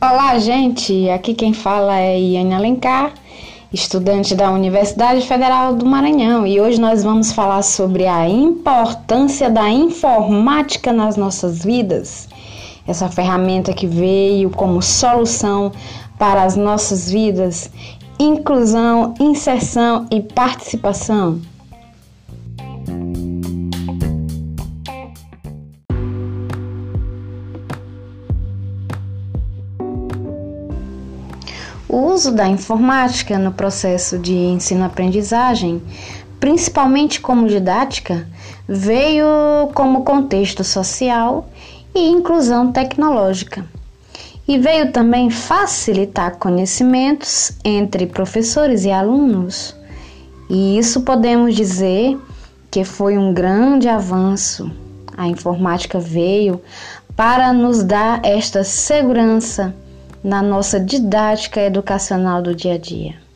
Olá, gente! Aqui quem fala é Iane Alencar, estudante da Universidade Federal do Maranhão, e hoje nós vamos falar sobre a importância da informática nas nossas vidas. Essa ferramenta que veio como solução para as nossas vidas, inclusão, inserção e participação. O uso da informática no processo de ensino-aprendizagem, principalmente como didática, veio como contexto social e inclusão tecnológica. E veio também facilitar conhecimentos entre professores e alunos. E isso podemos dizer que foi um grande avanço. A informática veio para nos dar esta segurança na nossa didática educacional do dia a dia.